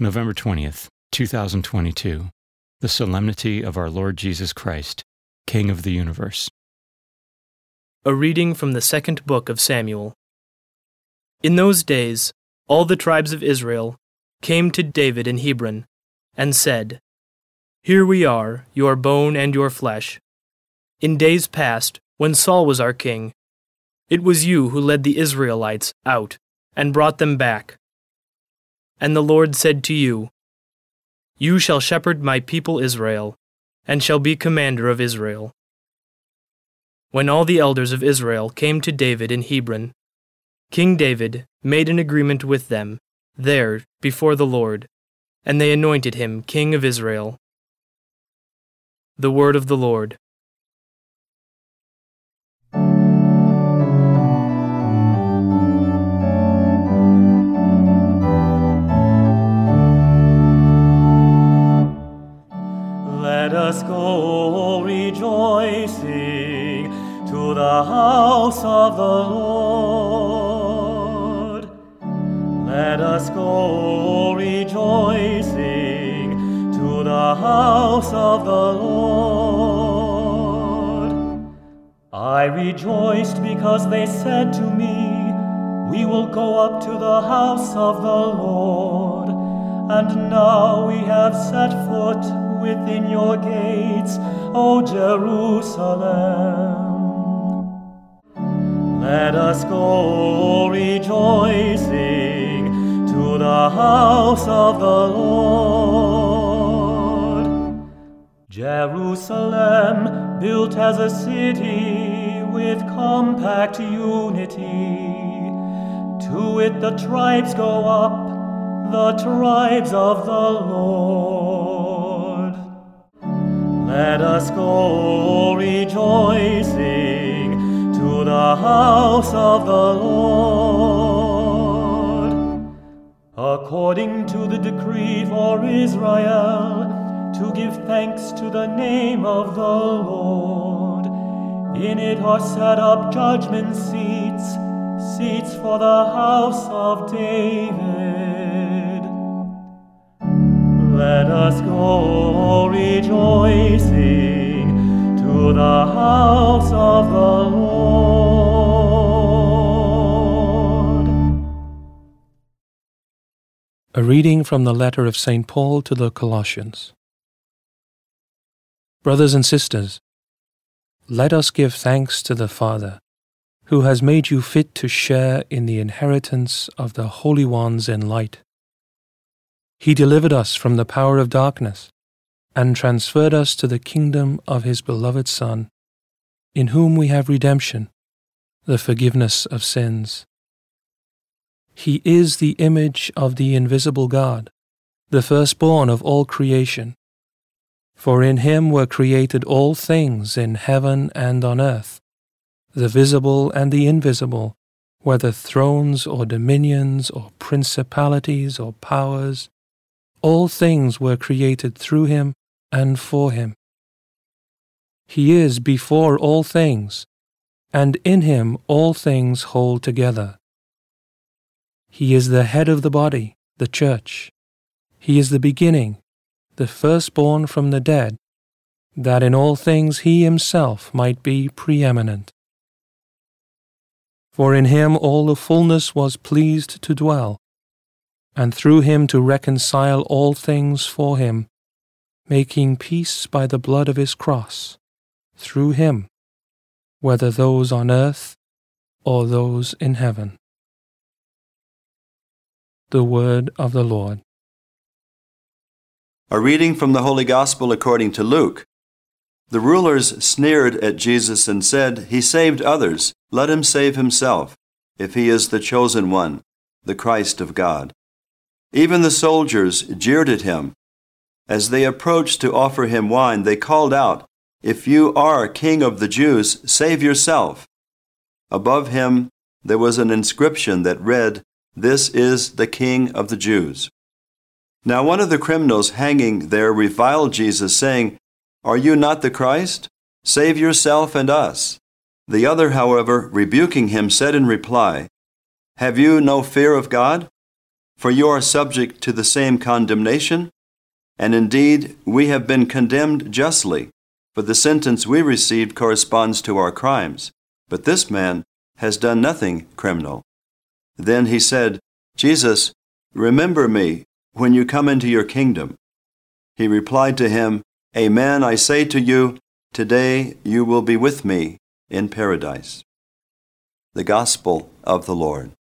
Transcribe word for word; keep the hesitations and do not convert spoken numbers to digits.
November twentieth, two thousand twenty-two, the Solemnity of our Lord Jesus Christ, King of the Universe. A reading from the second book of Samuel. In those days, all the tribes of Israel came to David in Hebron, and said, "Here we are, your bone and your flesh. In days past, when Saul was our king, it was you who led the Israelites out and brought them back. And the Lord said to you, 'You shall shepherd my people Israel, and shall be commander of Israel.'" When all the elders of Israel came to David in Hebron, King David made an agreement with them there before the Lord, and they anointed him king of Israel. The word of the Lord. Let us go rejoicing to the house of the Lord. Let us go rejoicing to the house of the Lord. I rejoiced because they said to me, "We will go up to the house of the Lord." And now we have set foot within your gates, O Jerusalem. Let us go rejoicing to the house of the Lord. Jerusalem, built as a city with compact unity, to it the tribes go up, the tribes of the Lord. Let us go rejoicing to the house of the Lord. According to the decree for Israel, to give thanks to the name of the Lord, in it are set up judgment seats, seats for the house of David. Let us go rejoicing to the house of the Lord. A reading from the letter of Saint Paul to the Colossians. Brothers and sisters, let us give thanks to the Father, who has made you fit to share in the inheritance of the holy ones in light. He delivered us from the power of darkness and transferred us to the kingdom of his beloved Son, in whom we have redemption, the forgiveness of sins. He is the image of the invisible God, the firstborn of all creation. For in him were created all things in heaven and on earth, the visible and the invisible, whether thrones or dominions or principalities or powers. All things were created through him and for him. He is before all things, and in him all things hold together. He is the head of the body, the church. He is the beginning, the firstborn from the dead, that in all things he himself might be preeminent. For in him all the fullness was pleased to dwell, and through him to reconcile all things for him, making peace by the blood of his cross, through him, whether those on earth or those in heaven. The word of the Lord. A reading from the Holy Gospel according to Luke. The rulers sneered at Jesus and said, "He saved others. Let him save himself, if he is the chosen one, the Christ of God." Even the soldiers jeered at him. As they approached to offer him wine, they called out, "If you are king of the Jews, save yourself." Above him there was an inscription that read, "This is the King of the Jews." Now one of the criminals hanging there reviled Jesus, saying, "Are you not the Christ? Save yourself and us." The other, however, rebuking him, said in reply, "Have you no fear of God? for you are subject to the same condemnation, and indeed we have been condemned justly, for the sentence we received corresponds to our crimes. But this man has done nothing criminal. Then he said, Jesus, remember me when you come into your kingdom. He replied to him, Amen, I say to you, today you will be with me in paradise. The Gospel of the Lord.